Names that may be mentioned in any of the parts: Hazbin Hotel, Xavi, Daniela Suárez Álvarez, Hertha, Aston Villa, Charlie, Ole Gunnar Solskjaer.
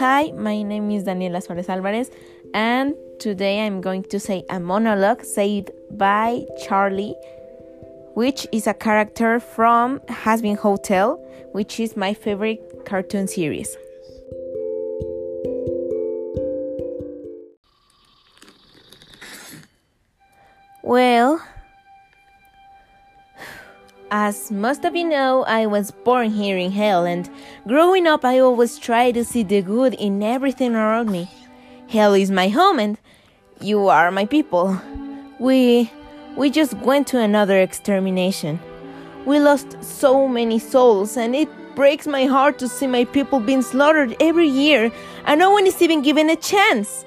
Hi, my name is Daniela Suárez Álvarez, and today I'm going to say a monologue said by Charlie, which is a character from Hazbin Hotel, which is my favorite cartoon series. Well, as most of you know, I was born here in hell, and growing up I always try to see the good in everything around me. Hell is my home and you are my people. We just went to another extermination. We lost so many souls, and it breaks my heart to see my people being slaughtered every year and no one is even given a chance.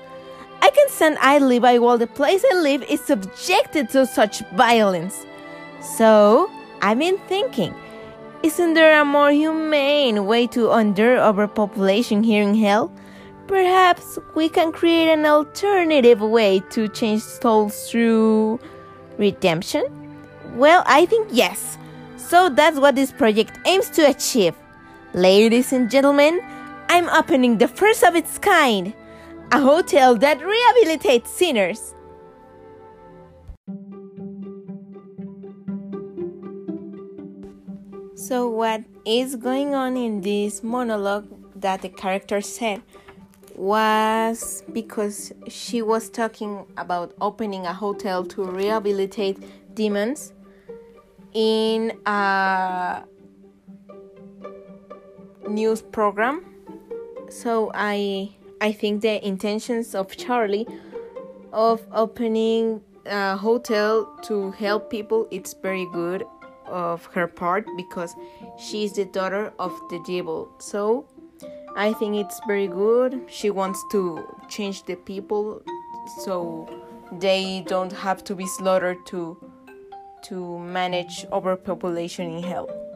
I can stand idly by while the place I live is subjected to such violence. So I've been thinking, isn't there a more humane way to end overpopulation here in hell? Perhaps we can create an alternative way to change souls through redemption? Well, I think yes. So that's what this project aims to achieve. Ladies and gentlemen, I'm opening the first of its kind, a hotel that rehabilitates sinners. So what is going on in this monologue that the character said was because she was talking about opening a hotel to rehabilitate demons in a news program. So I think the intentions of Charlie of opening a hotel to help people, it's very good of her part, because she is the daughter of the devil. So I think it's very good. She wants to change the people so they don't have to be slaughtered to manage overpopulation in hell.